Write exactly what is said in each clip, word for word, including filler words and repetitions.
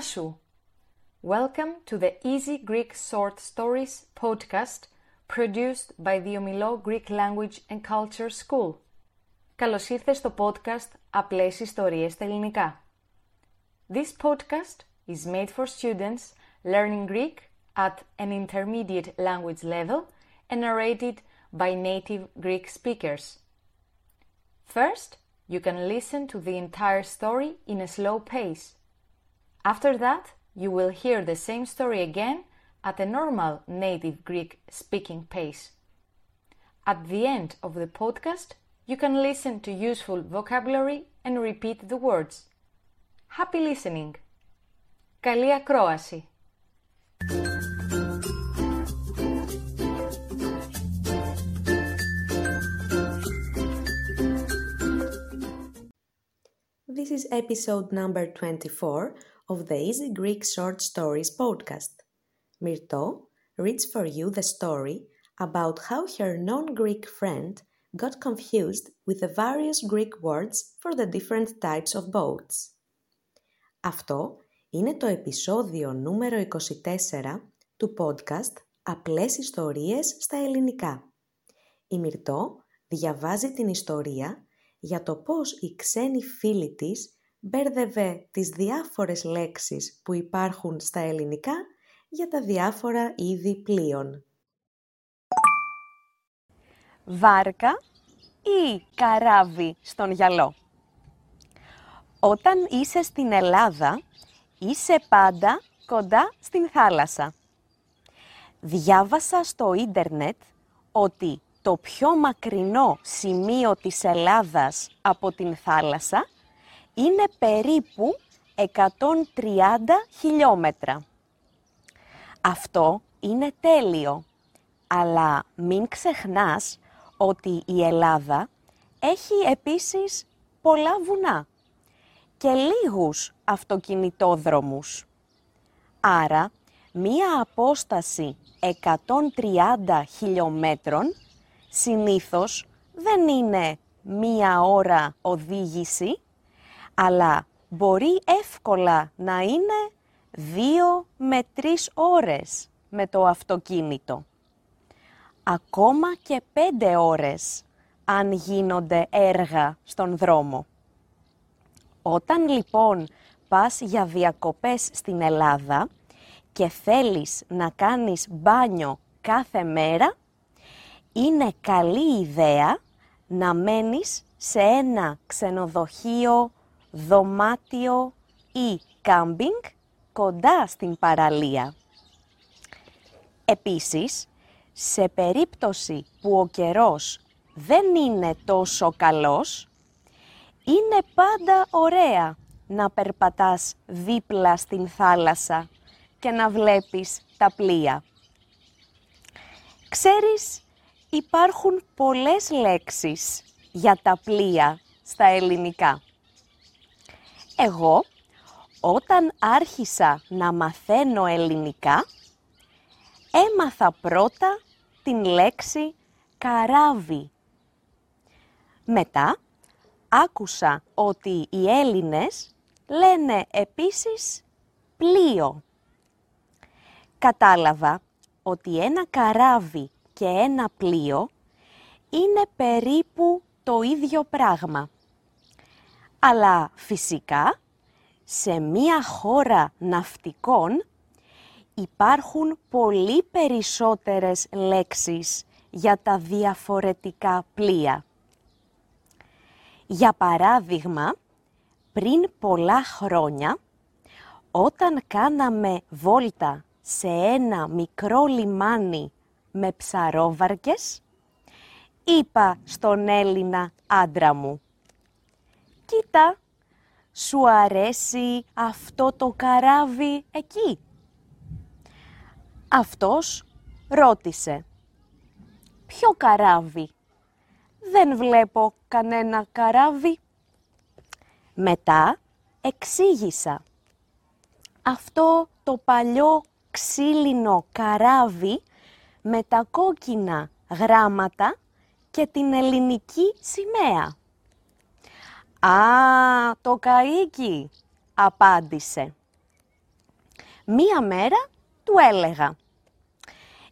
Γεια σου! Welcome to the Easy Greek Short Stories podcast produced by the Omilo Greek Language and Culture School. Καλώς ήρθες στο podcast Απλές Ιστορίες στα Ελληνικά. This podcast is made for students learning Greek at an intermediate language level and narrated by native Greek speakers. First, you can listen to the entire story in a slow pace. After that, you will hear the same story again at a normal native Greek-speaking pace. At the end of the podcast, you can listen to useful vocabulary and repeat the words. Happy listening! Καλή ακρόαση! This is episode number twenty-four of the Easy Greek Short Stories podcast. Myrto reads for you the story about how her non-Greek friend got confused with the various Greek words for the different types of boats. Αυτό είναι το επεισόδιο νούμερο είκοσι τέσσερα του podcast Απλές Ιστορίες στα Ελληνικά. Η Μυρτώ διαβάζει την ιστορία για το πώς η ξένη φίλη της μπέρδευε τις διάφορες λέξεις που υπάρχουν στα ελληνικά για τα διάφορα είδη πλοίων. Βάρκα ή καράβι στον γιαλό. Όταν είσαι στην Ελλάδα, είσαι πάντα κοντά στην θάλασσα. Διάβασα στο ίντερνετ ότι το πιο μακρινό σημείο της Ελλάδας από την θάλασσα είναι περίπου εκατόν τριάντα χιλιόμετρα. Αυτό είναι τέλειο, αλλά μην ξεχνάς ότι η Ελλάδα έχει επίσης πολλά βουνά και λίγους αυτοκινητόδρομους. Άρα, μία απόσταση εκατόν τριάντα χιλιόμετρων συνήθως δεν είναι μία ώρα οδήγηση, αλλά μπορεί εύκολα να είναι δύο με τρεις ώρες με το αυτοκίνητο. Ακόμα και πέντε ώρες, αν γίνονται έργα στον δρόμο. Όταν λοιπόν πας για διακοπές στην Ελλάδα και θέλεις να κάνεις μπάνιο κάθε μέρα, είναι καλή ιδέα να μένεις σε ένα ξενοδοχείο, δωμάτιο ή κάμπινγκ κοντά στην παραλία. Επίσης, σε περίπτωση που ο καιρός δεν είναι τόσο καλός, είναι πάντα ωραία να περπατάς δίπλα στην θάλασσα και να βλέπεις τα πλοία. Ξέρεις, υπάρχουν πολλές λέξεις για τα πλοία στα ελληνικά. Εγώ, όταν άρχισα να μαθαίνω ελληνικά, έμαθα πρώτα την λέξη καράβι. Μετά, άκουσα ότι οι Έλληνες λένε επίσης πλοίο. Κατάλαβα ότι ένα καράβι και ένα πλοίο είναι περίπου το ίδιο πράγμα. Αλλά φυσικά, σε μία χώρα ναυτικών υπάρχουν πολύ περισσότερες λέξεις για τα διαφορετικά πλοία. Για παράδειγμα, πριν πολλά χρόνια, όταν κάναμε βόλτα σε ένα μικρό λιμάνι με ψαρόβαρκες, είπα στον Έλληνα άντρα μου, «Κοίτα, σου αρέσει αυτό το καράβι εκεί?» Αυτός ρώτησε, «Ποιο καράβι? Δεν βλέπω κανένα καράβι». Μετά εξήγησα, «Αυτό το παλιό ξύλινο καράβι με τα κόκκινα γράμματα και την ελληνική σημαία». «Α, το καΐκι», απάντησε. μία μέρα του έλεγα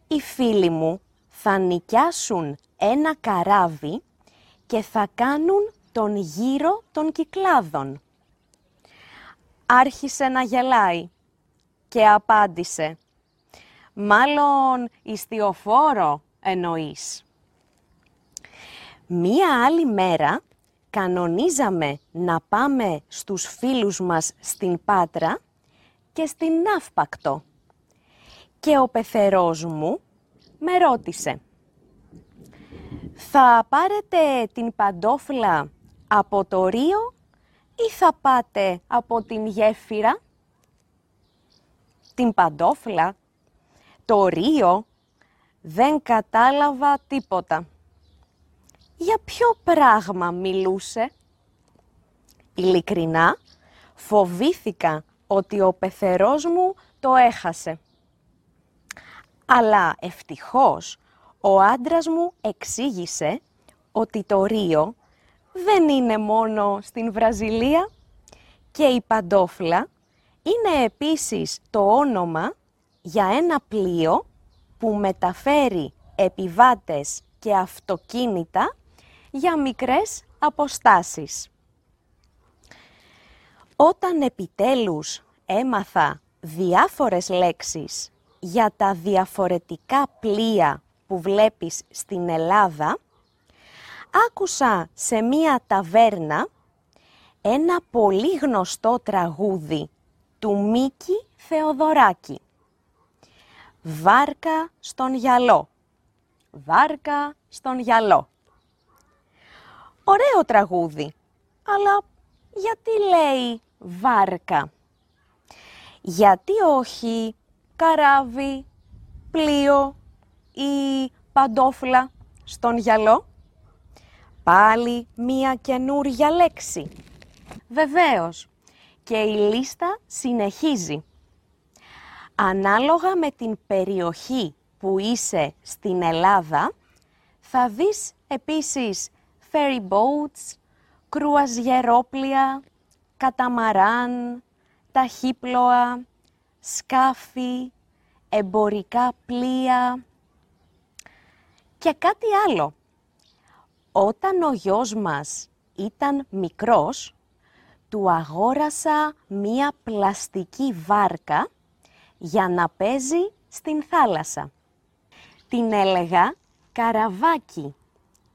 «Οι φίλοι μου θα νοικιάσουν ένα καράβι και θα κάνουν τον γύρο των Κυκλάδων». Άρχισε να γελάει και απάντησε «Μάλλον ιστιοφόρο εννοείς». Μία άλλη μέρα κανονίζαμε να πάμε στους φίλους μας στην Πάτρα και στην Ναύπακτο. Και ο πεθερός μου με ρώτησε «Θα πάρετε την παντόφλα από το Ρίο ή θα πάτε από την γέφυρα?» Την παντόφλα, το Ρίο, δεν κατάλαβα τίποτα. Για ποιο πράγμα μιλούσε? Ειλικρινά, φοβήθηκα ότι ο πεθερός μου το έχασε. Αλλά ευτυχώς, ο άντρας μου εξήγησε ότι το Ρίο δεν είναι μόνο στην Βραζιλία και η παντόφλα είναι επίσης το όνομα για ένα πλοίο που μεταφέρει επιβάτες και αυτοκίνητα για μικρές αποστάσεις. Όταν επιτέλους έμαθα διάφορες λέξεις για τα διαφορετικά πλοία που βλέπεις στην Ελλάδα, άκουσα σε μία ταβέρνα ένα πολύ γνωστό τραγούδι του Μίκη Θεοδωράκη. Βάρκα στον γιαλό, βάρκα στον γιαλό. Ωραίο τραγούδι, αλλά γιατί λέει βάρκα? Γιατί όχι καράβι, πλοίο ή παντόφλα στον γιαλό? Πάλι μία καινούρια λέξη. Βεβαίως, και η λίστα συνεχίζει. Ανάλογα με την περιοχή που είσαι στην Ελλάδα, θα δεις επίσης ferry boats, κρουαζιερόπλια, καταμαράν, ταχύπλοα, σκάφη, εμπορικά πλοία και κάτι άλλο. Όταν ο γιος μας ήταν μικρός, του αγόρασα μία πλαστική βάρκα για να παίζει στην θάλασσα. Την έλεγα καραβάκι,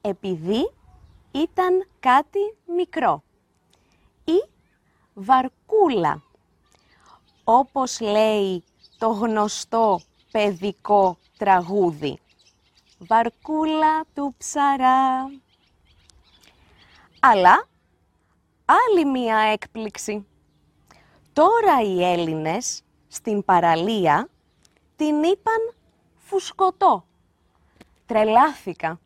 επειδή ήταν κάτι μικρό. Ή βαρκούλα, όπως λέει το γνωστό παιδικό τραγούδι. Βαρκούλα του ψαρά. Αλλά άλλη μία έκπληξη. Τώρα οι Έλληνες στην παραλία την είπαν φουσκωτό. Τρελάθηκα.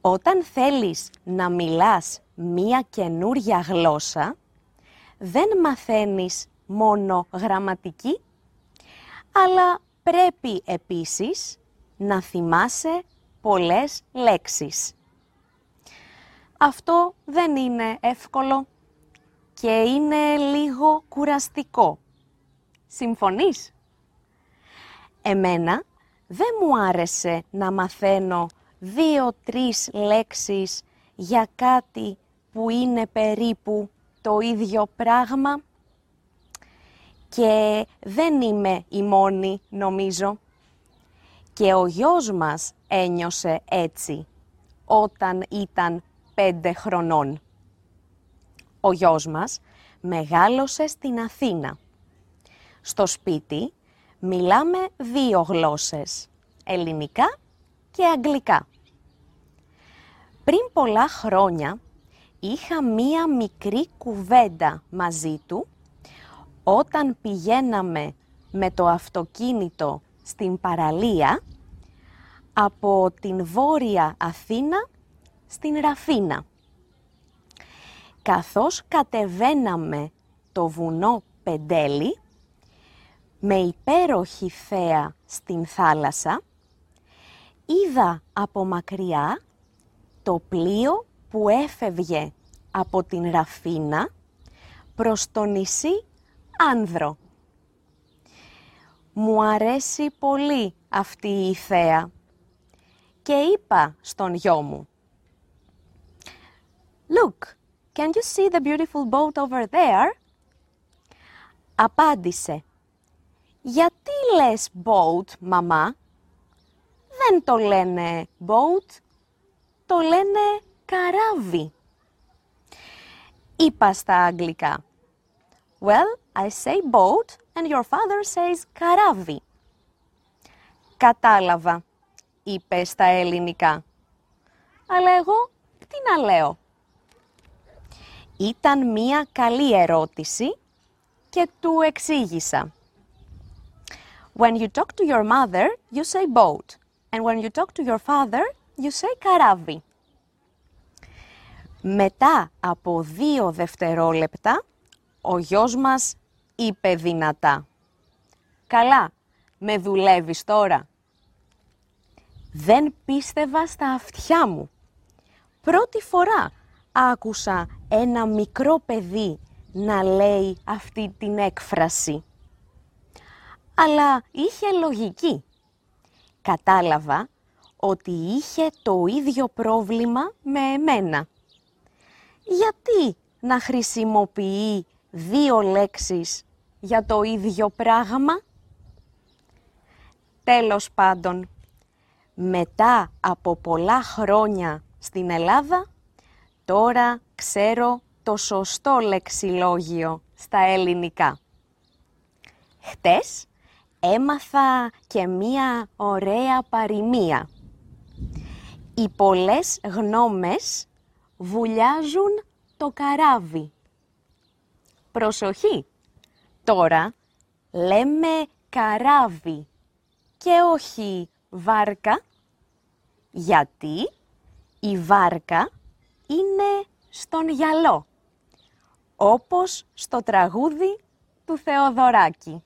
Όταν θέλεις να μιλάς μία καινούρια γλώσσα, δεν μαθαίνεις μόνο γραμματική, αλλά πρέπει επίσης να θυμάσαι πολλές λέξεις. Αυτό δεν είναι εύκολο και είναι λίγο κουραστικό. Συμφωνείς? Εμένα δεν μου άρεσε να μαθαίνω δύο-τρεις λέξεις για κάτι που είναι περίπου το ίδιο πράγμα. Και δεν είμαι η μόνη, νομίζω. Και ο γιος μας ένιωσε έτσι όταν ήταν πέντε χρονών. Ο γιος μας μεγάλωσε στην Αθήνα. Στο σπίτι μιλάμε δύο γλώσσες, ελληνικά και αγγλικά. Πριν πολλά χρόνια είχα μία μικρή κουβέντα μαζί του όταν πηγαίναμε με το αυτοκίνητο στην παραλία από την Βόρεια Αθήνα στην Ραφίνα. Καθώς κατεβαίναμε το βουνό Πεντέλη με υπέροχη θέα στην θάλασσα, είδα από μακριά το πλοίο που έφευγε από την Ραφίνα προς το νησί Άνδρο. μου αρέσει πολύ αυτή η θέα. Και είπα στον γιο μου, Look, can you see the beautiful boat over there? Απάντησε, γιατί λες boat, μαμά? Δεν το λένε boat, το λένε καράβι. Είπα στα αγγλικά, Well, I say boat and your father says καράβι. Κατάλαβα, είπε στα ελληνικά. Αλλά εγώ τι να λέω. Ήταν μία καλή ερώτηση και του εξήγησα. When you talk to your mother, you say boat. And when you talk to your father, you say καράβι. Μετά από δύο δευτερόλεπτα, ο γιος μας είπε δυνατά. Καλά, με δουλεύεις τώρα. Δεν πίστευα στα αυτιά μου. Πρώτη φορά άκουσα ένα μικρό παιδί να λέει αυτή την έκφραση. Αλλά είχε λογική. Κατάλαβα ότι είχε το ίδιο πρόβλημα με εμένα. Γιατί να χρησιμοποιεί δύο λέξεις για το ίδιο πράγμα? Τέλος πάντων, μετά από πολλά χρόνια στην Ελλάδα, τώρα ξέρω το σωστό λεξιλόγιο στα ελληνικά. Χτες έμαθα και μία ωραία παροιμία. Οι πολλές γνώμες βουλιάζουν το καράβι. Προσοχή! Τώρα λέμε καράβι και όχι βάρκα, γιατί η βάρκα είναι στον γιαλό, όπως στο τραγούδι του Θεοδωράκη.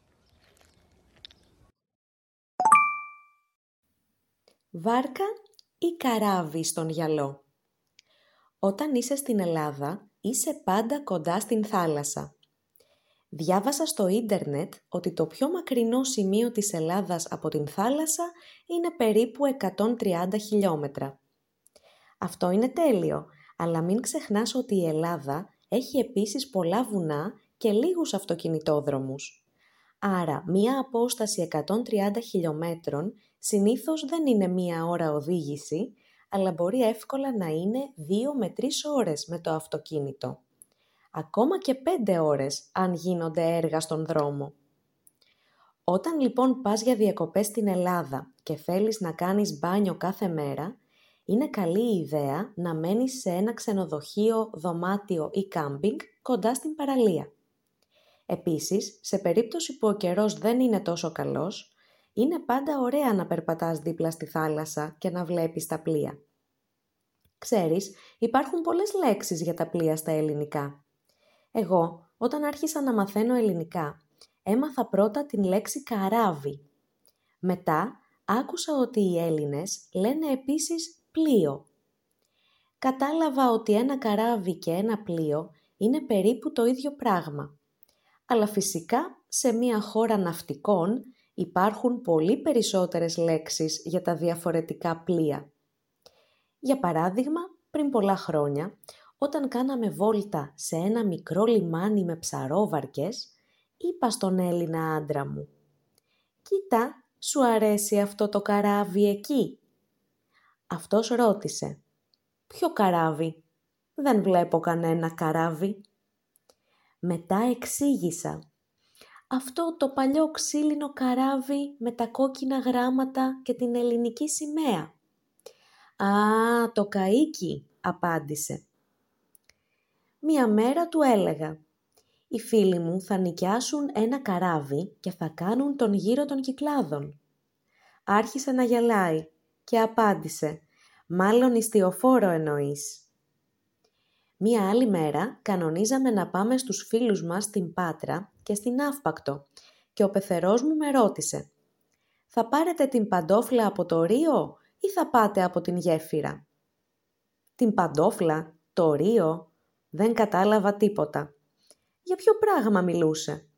Βάρκα ή καράβι στον γιαλό. Όταν είσαι στην Ελλάδα, είσαι πάντα κοντά στην θάλασσα. Διάβασα στο ίντερνετ ότι το πιο μακρινό σημείο της Ελλάδας από την θάλασσα είναι περίπου εκατόν τριάντα χιλιόμετρα. Αυτό είναι τέλειο, αλλά μην ξεχνάς ότι η Ελλάδα έχει επίσης πολλά βουνά και λίγους αυτοκινητόδρομους. Άρα, μία απόσταση εκατόν τριάντα χιλιόμετρων συνήθως δεν είναι μία ώρα οδήγηση, αλλά μπορεί εύκολα να είναι δύο με τρεις ώρες με το αυτοκίνητο. Ακόμα και πέντε ώρες αν γίνονται έργα στον δρόμο. Όταν λοιπόν πας για διακοπές στην Ελλάδα και θέλεις να κάνεις μπάνιο κάθε μέρα, είναι καλή ιδέα να μένεις σε ένα ξενοδοχείο, δωμάτιο ή κάμπινγκ κοντά στην παραλία. Επίσης, σε περίπτωση που ο καιρός δεν είναι τόσο καλός, είναι πάντα ωραία να περπατάς δίπλα στη θάλασσα και να βλέπεις τα πλοία. Ξέρεις, υπάρχουν πολλές λέξεις για τα πλοία στα ελληνικά. Εγώ, όταν άρχισα να μαθαίνω ελληνικά, έμαθα πρώτα την λέξη καράβι. Μετά, άκουσα ότι οι Έλληνες λένε επίσης πλοίο. Κατάλαβα ότι ένα καράβι και ένα πλοίο είναι περίπου το ίδιο πράγμα. Αλλά φυσικά, σε μια χώρα ναυτικών υπάρχουν πολύ περισσότερες λέξεις για τα διαφορετικά πλοία. Για παράδειγμα, πριν πολλά χρόνια, όταν κάναμε βόλτα σε ένα μικρό λιμάνι με ψαρόβαρκες, είπα στον Έλληνα άντρα μου, «Κοίτα, σου αρέσει αυτό το καράβι εκεί?» Αυτός ρώτησε, «Ποιο καράβι? Δεν βλέπω κανένα καράβι». Μετά εξήγησα, «Αυτό το παλιό ξύλινο καράβι με τα κόκκινα γράμματα και την ελληνική σημαία». «Α, το καΐκι», απάντησε. Μια μέρα του έλεγα, «Οι φίλοι μου θα νοικιάσουν ένα καράβι και θα κάνουν τον γύρο των Κυκλάδων». Άρχισε να γελάει και απάντησε, «Μάλλον ιστιοφόρο εννοείς». Μια άλλη μέρα κανονίζαμε να πάμε στους φίλους μας στην Πάτρα και στην Ναύπακτο και ο πεθερός μου με ρώτησε, «Θα πάρετε την παντόφλα από το Ρίο ή θα πάτε από την γέφυρα?» Την παντόφλα, το Ρίο, δεν κατάλαβα τίποτα. Για ποιο πράγμα μιλούσε?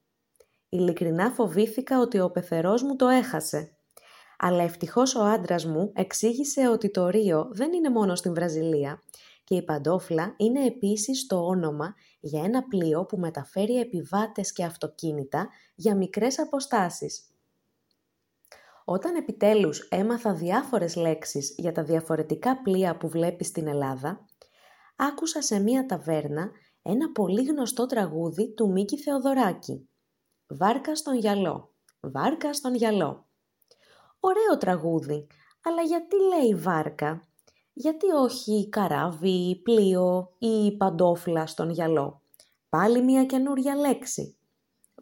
Ειλικρινά φοβήθηκα ότι ο πεθερός μου το έχασε. Αλλά ευτυχώς ο άντρας μου εξήγησε ότι το Ρίο δεν είναι μόνο στην Βραζιλία και η παντόφλα είναι επίσης το όνομα για ένα πλοίο που μεταφέρει επιβάτες και αυτοκίνητα για μικρές αποστάσεις. Όταν επιτέλους έμαθα διάφορες λέξεις για τα διαφορετικά πλοία που βλέπεις στην Ελλάδα, άκουσα σε μία ταβέρνα ένα πολύ γνωστό τραγούδι του Μίκη Θεοδωράκη. «Βάρκα στον γιαλό, βάρκα στον γιαλό». Ωραίο τραγούδι, αλλά γιατί λέει βάρκα, γιατί όχι καράβι, πλοίο ή παντόφλα στον γιαλό. Πάλι μια καινούρια λέξη.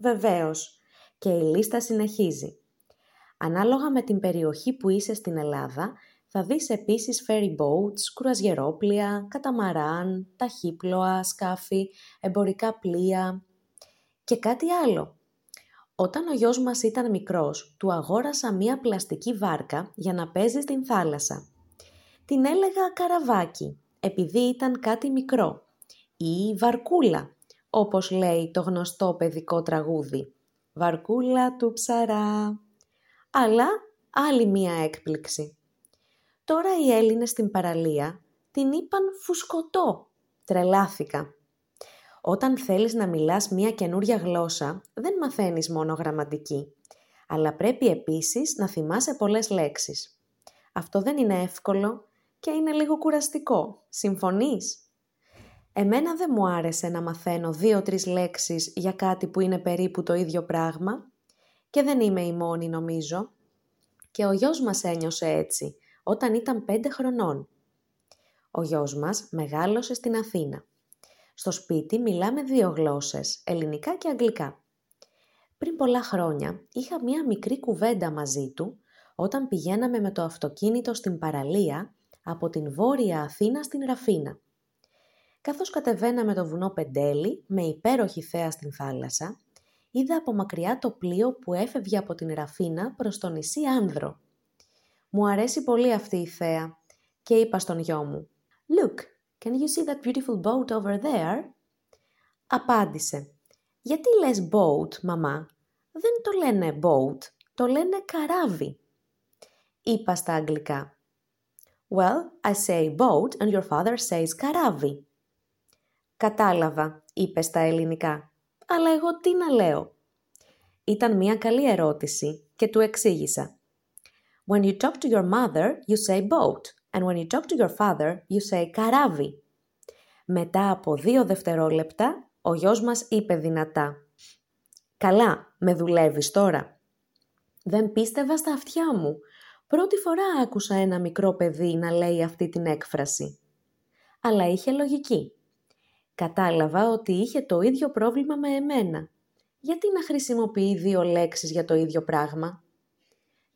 Βεβαίως, και η λίστα συνεχίζει. Ανάλογα με την περιοχή που είσαι στην Ελλάδα, θα δεις επίσης ferry boats, κρουαζιερόπλοια, καταμαράν, ταχύπλοα, σκάφη, εμπορικά πλοία και κάτι άλλο. Όταν ο γιος μας ήταν μικρός, του αγόρασα μία πλαστική βάρκα για να παίζει στην θάλασσα. Την έλεγα καραβάκι, επειδή ήταν κάτι μικρό, ή βαρκούλα, όπως λέει το γνωστό παιδικό τραγούδι. Βαρκούλα του ψαρά. Αλλά άλλη μία έκπληξη. Τώρα οι Έλληνες στην παραλία την είπαν φουσκωτό. Τρελάθηκα. Όταν θέλεις να μιλάς μία καινούρια γλώσσα, δεν μαθαίνεις μόνο γραμματική, αλλά πρέπει επίσης να θυμάσαι πολλές λέξεις. Αυτό δεν είναι εύκολο και είναι λίγο κουραστικό. Συμφωνείς? Εμένα δεν μου άρεσε να μαθαίνω δύο-τρεις λέξεις για κάτι που είναι περίπου το ίδιο πράγμα και δεν είμαι η μόνη νομίζω. Και ο γιος μας ένιωσε έτσι όταν ήταν πέντε χρονών. Ο γιος μας μεγάλωσε στην Αθήνα. Στο σπίτι μιλάμε δύο γλώσσες, ελληνικά και αγγλικά. Πριν πολλά χρόνια είχα μία μικρή κουβέντα μαζί του όταν πηγαίναμε με το αυτοκίνητο στην παραλία από την βόρεια Αθήνα στην Ραφίνα. Καθώς κατεβαίναμε το βουνό Πεντέλη με υπέροχη θέα στην θάλασσα, είδα από μακριά το πλοίο που έφευγε από την Ραφίνα προς το νησί Άνδρο. Μου αρέσει πολύ αυτή η θέα και είπα στον γιο μου «Look, can you see that beautiful boat over there?» Απάντησε «Γιατί λες boat, μαμά? Δεν το λένε boat, το λένε καράβι». Είπα στα αγγλικά «Well, I say boat and your father says καράβι». «Κατάλαβα», είπε στα ελληνικά, «αλλά εγώ τι να λέω?» Ήταν μια καλή ερώτηση και του εξήγησα «When you talk to your mother, you say boat. And when you talk to your father, you say καράβι». Μετά από δύο δευτερόλεπτα, ο γιος μας είπε δυνατά «Καλά, με δουλεύεις τώρα». Δεν πίστευα στα αυτιά μου. Πρώτη φορά άκουσα ένα μικρό παιδί να λέει αυτή την έκφραση. Αλλά είχε λογική. Κατάλαβα ότι είχε το ίδιο πρόβλημα με εμένα. Γιατί να χρησιμοποιεί δύο λέξεις για το ίδιο πράγμα?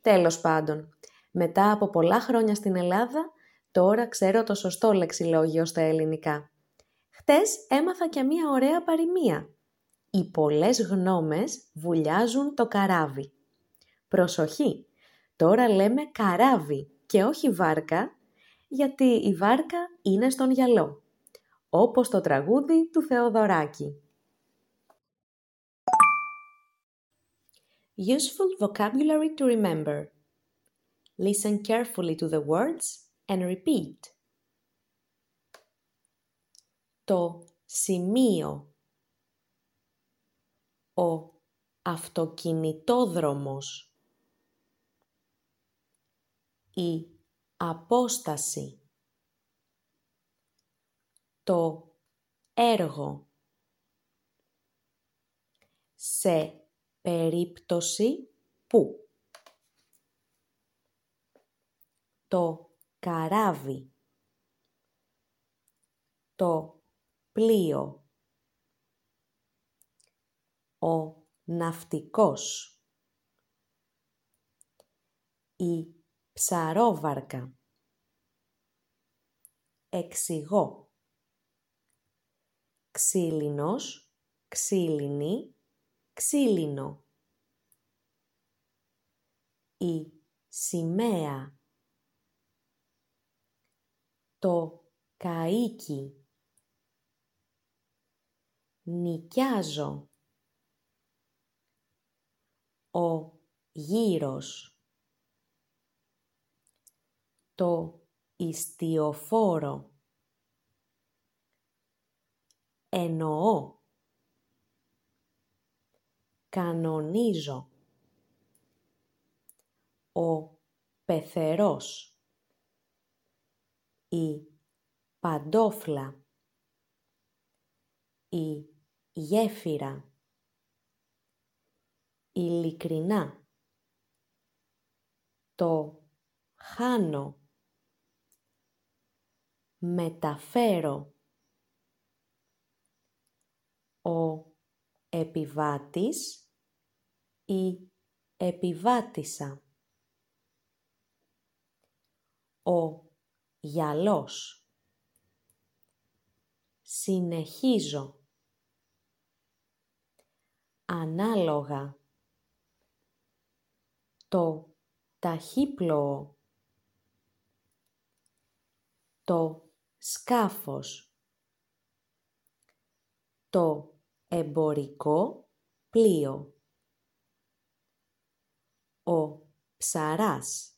Τέλος πάντων, μετά από πολλά χρόνια στην Ελλάδα, τώρα ξέρω το σωστό λεξιλόγιο στα ελληνικά. Χτες έμαθα και μία ωραία παροιμία. Οι πολλές γνώμες βουλιάζουν το καράβι. Προσοχή! Τώρα λέμε καράβι και όχι βάρκα, γιατί η βάρκα είναι στον γιαλό. Όπως το τραγούδι του Θεοδωράκη. Useful vocabulary to remember. Listen carefully to the words and repeat. Το σημείο. Ο αυτοκινητόδρομος. Η απόσταση. Το έργο. Σε περίπτωση που. Το καράβι. Το πλοίο. Ο ναυτικός. Η ψαρόβαρκα. Εξηγώ. Ξύλινος, ξύλινη, ξύλινο. Η σημαία. Το καΐκι. Νοικιάζω. ο γύρος, το ιστιοφόρο, εννοώ, κανονίζω, ο πεθερός, η παντόφλα, η γέφυρα, ειλικρινά, το χάνω, μεταφέρω, ο επιβάτης ή επιβάτησα, ο γυαλός, συνεχίζω, ανάλογα, το ταχύπλοο, το σκάφος, το εμπορικό πλοίο, ο ψαράς,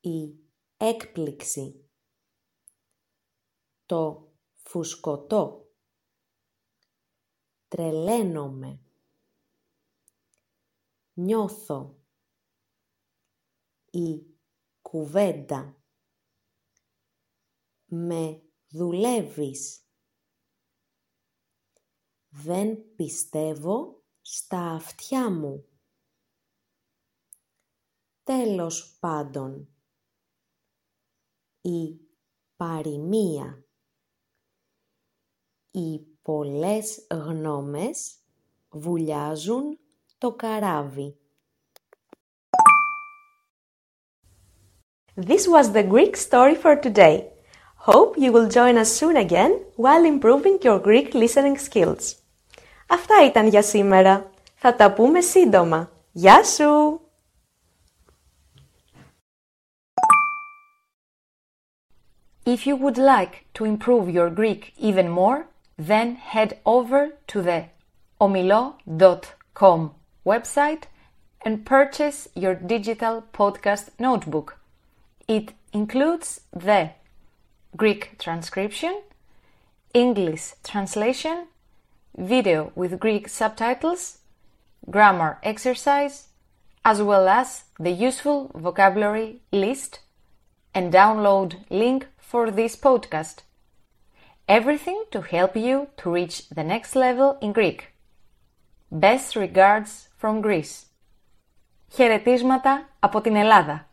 η έκπληξη, το φουσκωτό, τρελαίνομαι, νιώθω, η κουβέντα, με δουλεύεις, δεν πιστεύω στα αυτιά μου, τέλος πάντων, η παροιμία, οι πολλές γνώμες βουλιάζουν το καράβι. This was the Greek story for today. Hope you will join us soon again while improving your Greek listening skills. Αυτά ήταν για σήμερα. Θα τα πούμε σύντομα. Γεια σου! If you would like to improve your Greek even more, then head over to the omilo dot com website and purchase your digital podcast notebook. It includes the Greek transcription, English translation, video with Greek subtitles, grammar exercise, as well as the useful vocabulary list and download link for this podcast. Everything to help you to reach the next level in Greek. Best regards from Greece. Χαιρετίσματα από την Ελλάδα.